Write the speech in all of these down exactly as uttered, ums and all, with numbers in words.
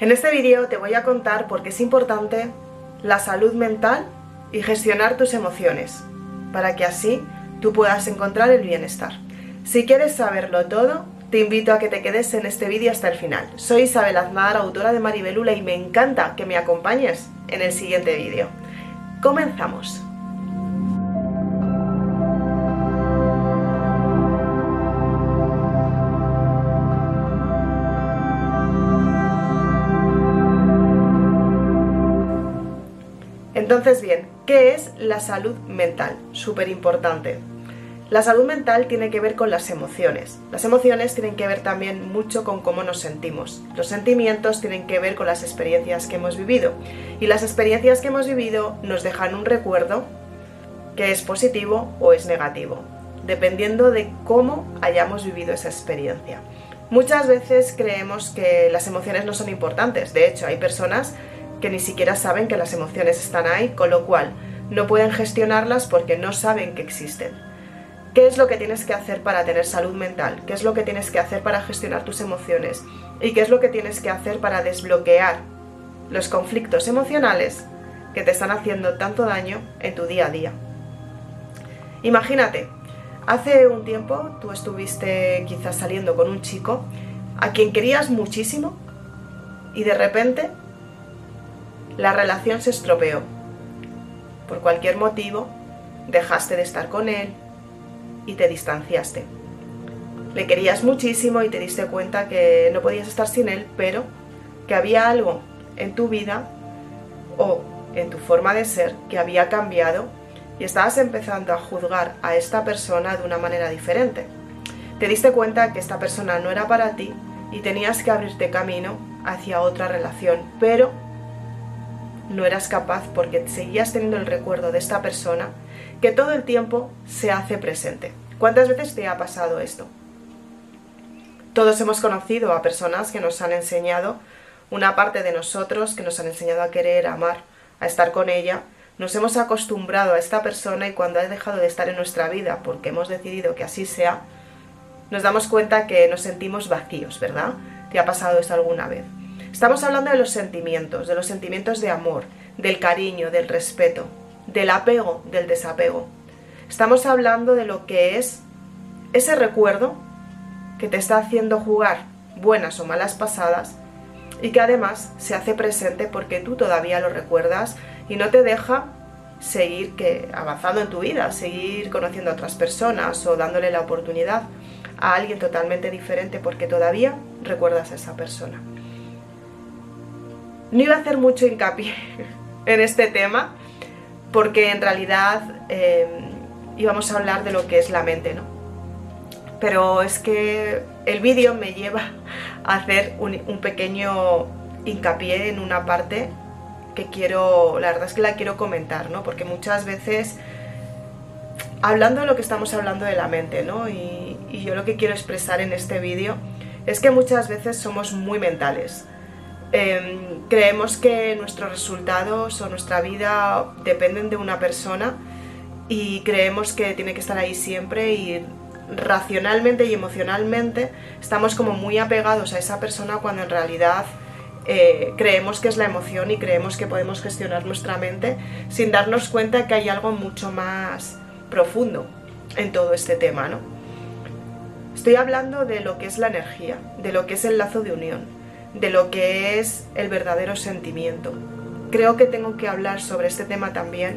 En este vídeo te voy a contar por qué es importante la salud mental y gestionar tus emociones, para que así tú puedas encontrar el bienestar. Si quieres saberlo todo, te invito a que te quedes en este vídeo hasta el final. Soy Isabel Aznar, autora de Maribelula, y me encanta que me acompañes en el siguiente vídeo. ¡Comenzamos! Entonces bien, ¿qué es la salud mental? Súper importante. La salud mental tiene que ver con las emociones. Las emociones tienen que ver también mucho con cómo nos sentimos. Los sentimientos tienen que ver con las experiencias que hemos vivido. Y las experiencias que hemos vivido nos dejan un recuerdo que es positivo o es negativo, dependiendo de cómo hayamos vivido esa experiencia. Muchas veces creemos que las emociones no son importantes. De hecho, hay personas que ni siquiera saben que las emociones están ahí, con lo cual no pueden gestionarlas porque no saben que existen. ¿Qué es lo que tienes que hacer para tener salud mental? ¿Qué es lo que tienes que hacer para gestionar tus emociones? ¿Y qué es lo que tienes que hacer para desbloquear los conflictos emocionales que te están haciendo tanto daño en tu día a día? Imagínate, hace un tiempo tú estuviste quizás saliendo con un chico a quien querías muchísimo y de repente la relación se estropeó. Por cualquier motivo, dejaste de estar con él y te distanciaste. Le querías muchísimo y te diste cuenta que no podías estar sin él, pero que había algo en tu vida o en tu forma de ser que había cambiado y estabas empezando a juzgar a esta persona de una manera diferente. Te diste cuenta que esta persona no era para ti y tenías que abrirte camino hacia otra relación, pero no eras capaz porque seguías teniendo el recuerdo de esta persona que todo el tiempo se hace presente. ¿Cuántas veces te ha pasado esto? Todos hemos conocido a personas que nos han enseñado una parte de nosotros, que nos han enseñado a querer, a amar, a estar con ella. Nos hemos acostumbrado a esta persona y cuando ha dejado de estar en nuestra vida porque hemos decidido que así sea, nos damos cuenta que nos sentimos vacíos, ¿verdad? ¿Te ha pasado esto alguna vez? Estamos hablando de los sentimientos, de los sentimientos de amor, del cariño, del respeto, del apego, del desapego. Estamos hablando de lo que es ese recuerdo que te está haciendo jugar buenas o malas pasadas y que además se hace presente porque tú todavía lo recuerdas y no te deja seguir que, avanzando en tu vida, seguir conociendo a otras personas o dándole la oportunidad a alguien totalmente diferente porque todavía recuerdas a esa persona. No iba a hacer mucho hincapié en este tema porque en realidad eh, íbamos a hablar de lo que es la mente, ¿no? Pero es que el vídeo me lleva a hacer un, un pequeño hincapié en una parte que quiero, la verdad es que la quiero comentar, ¿no? Porque muchas veces, hablando de lo que estamos hablando de la mente, ¿no? Y, y yo lo que quiero expresar en este vídeo es que muchas veces somos muy mentales. Eh, creemos que nuestros resultados o nuestra vida dependen de una persona y creemos que tiene que estar ahí siempre y racionalmente y emocionalmente estamos como muy apegados a esa persona cuando en realidad eh, creemos que es la emoción y creemos que podemos gestionar nuestra mente sin darnos cuenta que hay algo mucho más profundo en todo este tema, ¿no? Estoy hablando de lo que es la energía, de lo que es el lazo de unión, de lo que es el verdadero sentimiento. Creo que tengo que hablar sobre este tema también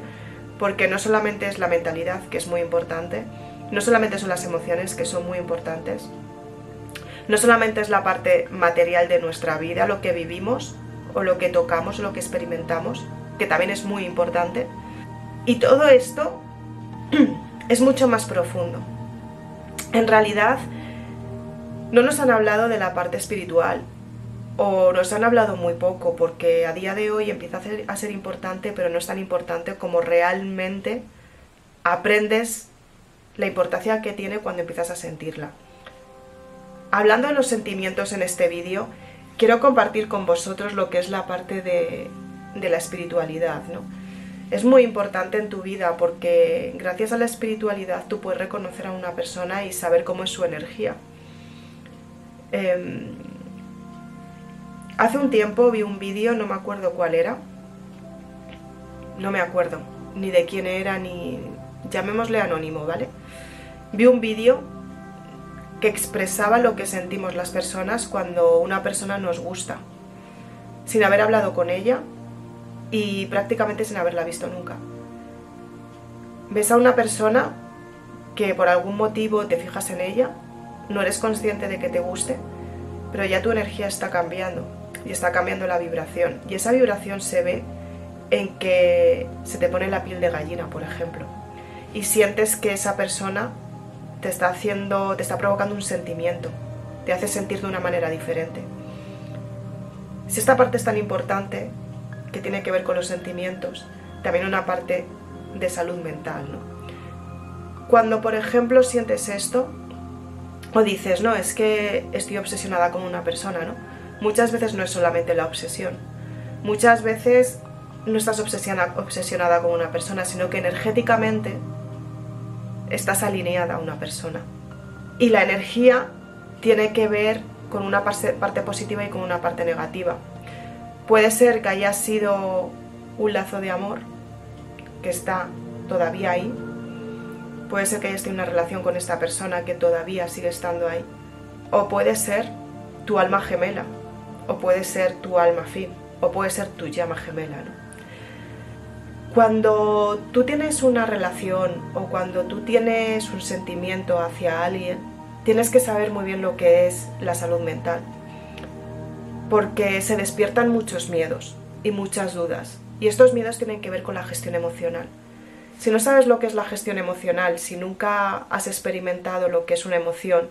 porque no solamente es la mentalidad, que es muy importante, no solamente son las emociones, que son muy importantes, no solamente es la parte material de nuestra vida, lo que vivimos o lo que tocamos o lo que experimentamos, que también es muy importante, y todo esto es mucho más profundo. En realidad no nos han hablado de la parte espiritual, o nos han hablado muy poco, porque a día de hoy empieza a ser, a ser importante, pero no es tan importante como realmente aprendes la importancia que tiene cuando empiezas a sentirla. Hablando de los sentimientos en este vídeo, quiero compartir con vosotros lo que es la parte de, de la espiritualidad, ¿no? Es muy importante en tu vida porque gracias a la espiritualidad tú puedes reconocer a una persona y saber cómo es su energía. Eh, Hace un tiempo vi un vídeo, no me acuerdo cuál era, no me acuerdo ni de quién era, ni... llamémosle anónimo, ¿vale? Vi un vídeo que expresaba lo que sentimos las personas cuando una persona nos gusta, sin haber hablado con ella y prácticamente sin haberla visto nunca. Ves a una persona que por algún motivo te fijas en ella, no eres consciente de que te guste, pero ya tu energía está cambiando y está cambiando la vibración, y esa vibración se ve en que se te pone la piel de gallina, por ejemplo, y sientes que esa persona te está haciendo, te está provocando un sentimiento, te hace sentir de una manera diferente. Si esta parte es tan importante, que tiene que ver con los sentimientos, también una parte de salud mental, ¿no? Cuando, por ejemplo, sientes esto, o dices, no, es que estoy obsesionada con una persona, ¿no? Muchas veces no es solamente la obsesión. Muchas veces no estás obsesiona, obsesionada con una persona, sino que energéticamente estás alineada a una persona. Y la energía tiene que ver con una parte, parte positiva y con una parte negativa. Puede ser que haya sido un lazo de amor, que está todavía ahí. Puede ser que hayas tenido una relación con esta persona que todavía sigue estando ahí. O puede ser tu alma gemela, o puede ser tu alma afín, o puede ser tu llama gemela, ¿no? Cuando tú tienes una relación o cuando tú tienes un sentimiento hacia alguien, tienes que saber muy bien lo que es la salud mental, porque se despiertan muchos miedos y muchas dudas, y estos miedos tienen que ver con la gestión emocional. Si no sabes lo que es la gestión emocional, si nunca has experimentado lo que es una emoción,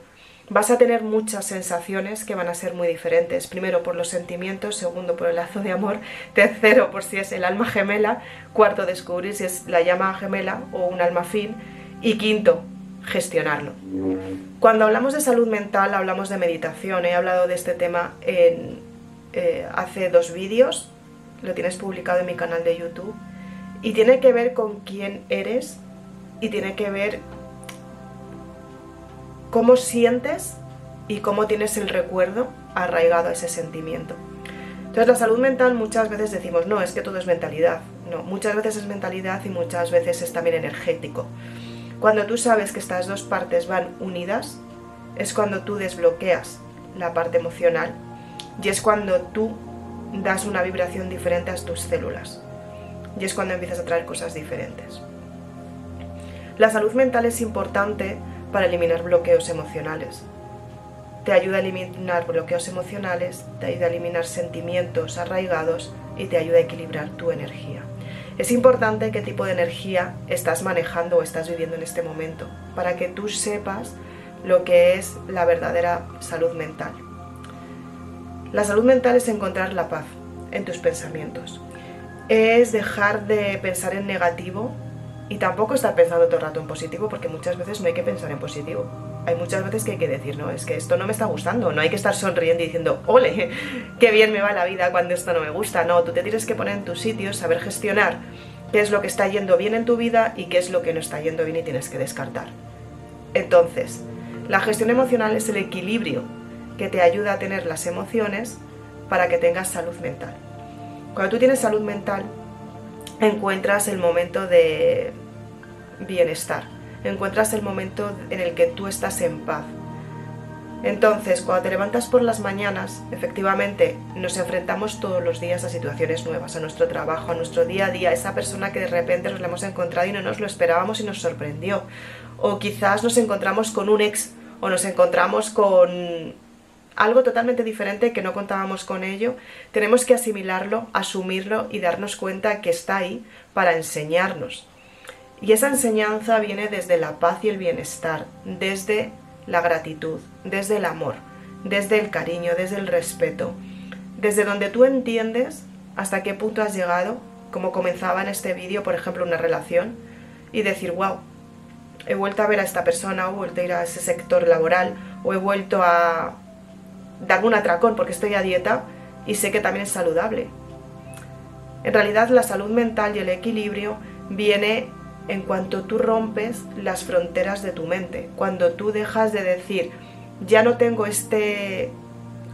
vas a tener muchas sensaciones que van a ser muy diferentes. Primero, por los sentimientos; segundo, por el lazo de amor; tercero, por si es el alma gemela; cuarto, descubrir si es la llama gemela o un alma afín; y quinto, gestionarlo. Cuando hablamos de salud mental, hablamos de meditación. He hablado de este tema en, eh, hace dos vídeos, lo tienes publicado en mi canal de YouTube. Y tiene que ver con quién eres y tiene que ver cómo sientes y cómo tienes el recuerdo arraigado a ese sentimiento. Entonces, la salud mental, muchas veces decimos, no, es que todo es mentalidad. No, muchas veces es mentalidad y muchas veces es también energético. Cuando tú sabes que estas dos partes van unidas, es cuando tú desbloqueas la parte emocional y es cuando tú das una vibración diferente a tus células. Y es cuando empiezas a traer cosas diferentes. La salud mental es importante para eliminar bloqueos emocionales. Te ayuda a eliminar bloqueos emocionales, te ayuda a eliminar sentimientos arraigados y te ayuda a equilibrar tu energía. Es importante qué tipo de energía estás manejando o estás viviendo en este momento, para que tú sepas lo que es la verdadera salud mental. La salud mental es encontrar la paz en tus pensamientos. Es dejar de pensar en negativo y tampoco estar pensando todo el rato en positivo, porque muchas veces no hay que pensar en positivo. Hay muchas veces que hay que decir, no, es que esto no me está gustando. No hay que estar sonriendo y diciendo, ole, qué bien me va la vida cuando esto no me gusta. No, tú te tienes que poner en tu sitio, saber gestionar qué es lo que está yendo bien en tu vida y qué es lo que no está yendo bien y tienes que descartar. Entonces, la gestión emocional es el equilibrio que te ayuda a tener las emociones para que tengas salud mental. Cuando tú tienes salud mental, encuentras el momento de bienestar, encuentras el momento en el que tú estás en paz. Entonces, cuando te levantas por las mañanas, efectivamente nos enfrentamos todos los días a situaciones nuevas, a nuestro trabajo, a nuestro día a día, a esa persona que de repente nos la hemos encontrado y no nos lo esperábamos y nos sorprendió. O quizás nos encontramos con un ex, o nos encontramos con algo totalmente diferente que no contábamos con ello. Tenemos que asimilarlo, asumirlo y darnos cuenta que está ahí para enseñarnos. Y esa enseñanza viene desde la paz y el bienestar, desde la gratitud, desde el amor, desde el cariño, desde el respeto, desde donde tú entiendes hasta qué punto has llegado, como comenzaba en este vídeo, por ejemplo, una relación, y decir, wow, he vuelto a ver a esta persona, o he vuelto a ir a ese sector laboral, o he vuelto a darme un atracón porque estoy a dieta y sé que también es saludable. En realidad, la salud mental y el equilibrio viene en cuanto tú rompes las fronteras de tu mente, cuando tú dejas de decir, ya no tengo este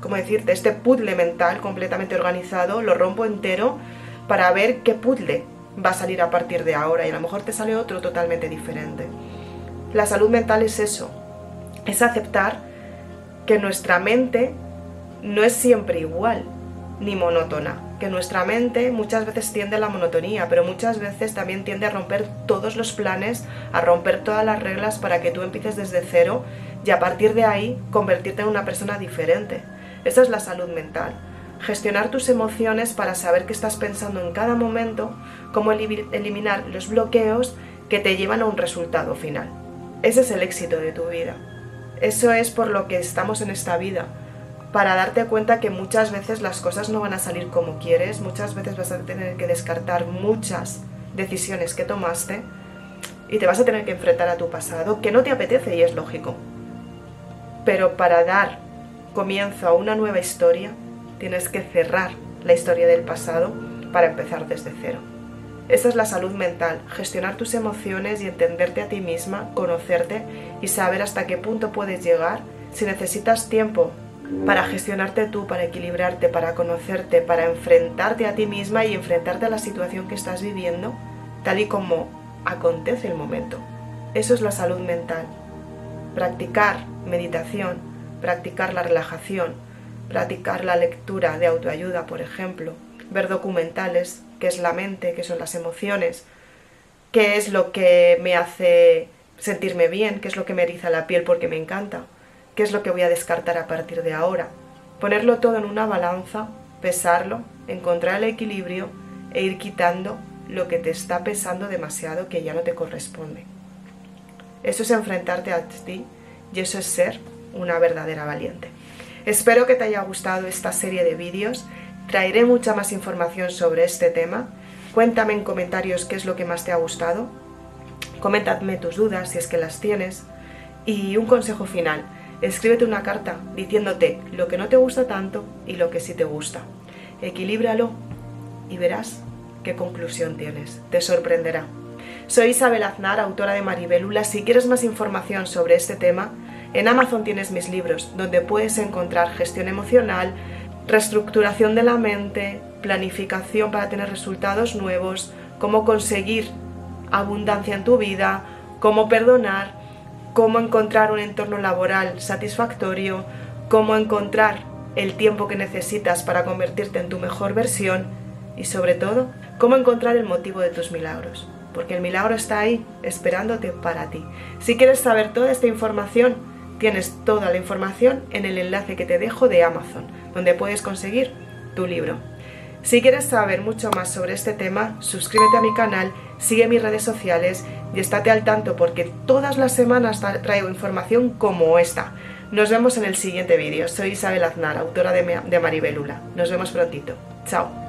como decirte, este puzzle mental completamente organizado, lo rompo entero para ver qué puzzle va a salir a partir de ahora, y a lo mejor te sale otro totalmente diferente. La salud mental es eso, es aceptar que nuestra mente no es siempre igual ni monótona, que nuestra mente muchas veces tiende a la monotonía, pero muchas veces también tiende a romper todos los planes, a romper todas las reglas para que tú empieces desde cero y a partir de ahí convertirte en una persona diferente. Esa es la salud mental. Gestionar tus emociones para saber qué estás pensando en cada momento, cómo eliminar los bloqueos que te llevan a un resultado final. Ese es el éxito de tu vida. Eso es por lo que estamos en esta vida, para darte cuenta que muchas veces las cosas no van a salir como quieres, muchas veces vas a tener que descartar muchas decisiones que tomaste y te vas a tener que enfrentar a tu pasado, que no te apetece y es lógico. Pero para dar comienzo a una nueva historia, tienes que cerrar la historia del pasado para empezar desde cero. Esa es la salud mental, gestionar tus emociones y entenderte a ti misma, conocerte y saber hasta qué punto puedes llegar. Si necesitas tiempo para gestionarte tú, para equilibrarte, para conocerte, para enfrentarte a ti misma y enfrentarte a la situación que estás viviendo, tal y como acontece el momento. Eso es la salud mental. Practicar meditación, practicar la relajación, practicar la lectura de autoayuda, por ejemplo, ver documentales, qué es la mente, qué son las emociones, qué es lo que me hace sentirme bien, qué es lo que me eriza la piel porque me encanta, qué es lo que voy a descartar a partir de ahora. Ponerlo todo en una balanza, pesarlo, encontrar el equilibrio e ir quitando lo que te está pesando demasiado, que ya no te corresponde. Eso es enfrentarte a ti y eso es ser una verdadera valiente. Espero que te haya gustado esta serie de vídeos. Traeré mucha más información sobre este tema. Cuéntame en comentarios qué es lo que más te ha gustado. Coméntame tus dudas si es que las tienes. Y un consejo final. Escríbete una carta diciéndote lo que no te gusta tanto y lo que sí te gusta. Equilíbralo y verás qué conclusión tienes. Te sorprenderá. Soy Isabel Aznar, autora de Maribélula. Si quieres más información sobre este tema, en Amazon tienes mis libros, donde puedes encontrar gestión emocional, reestructuración de la mente, planificación para tener resultados nuevos, cómo conseguir abundancia en tu vida, cómo perdonar, cómo encontrar un entorno laboral satisfactorio, cómo encontrar el tiempo que necesitas para convertirte en tu mejor versión y, sobre todo, cómo encontrar el motivo de tus milagros, porque el milagro está ahí, esperándote para ti. Si quieres saber toda esta información, tienes toda la información en el enlace que te dejo de Amazon, donde puedes conseguir tu libro. Si quieres saber mucho más sobre este tema, suscríbete a mi canal, sigue mis redes sociales y estate al tanto porque todas las semanas traigo información como esta. Nos vemos en el siguiente vídeo. Soy Isabel Aznar, autora de Maribélula. Nos vemos prontito. Chao.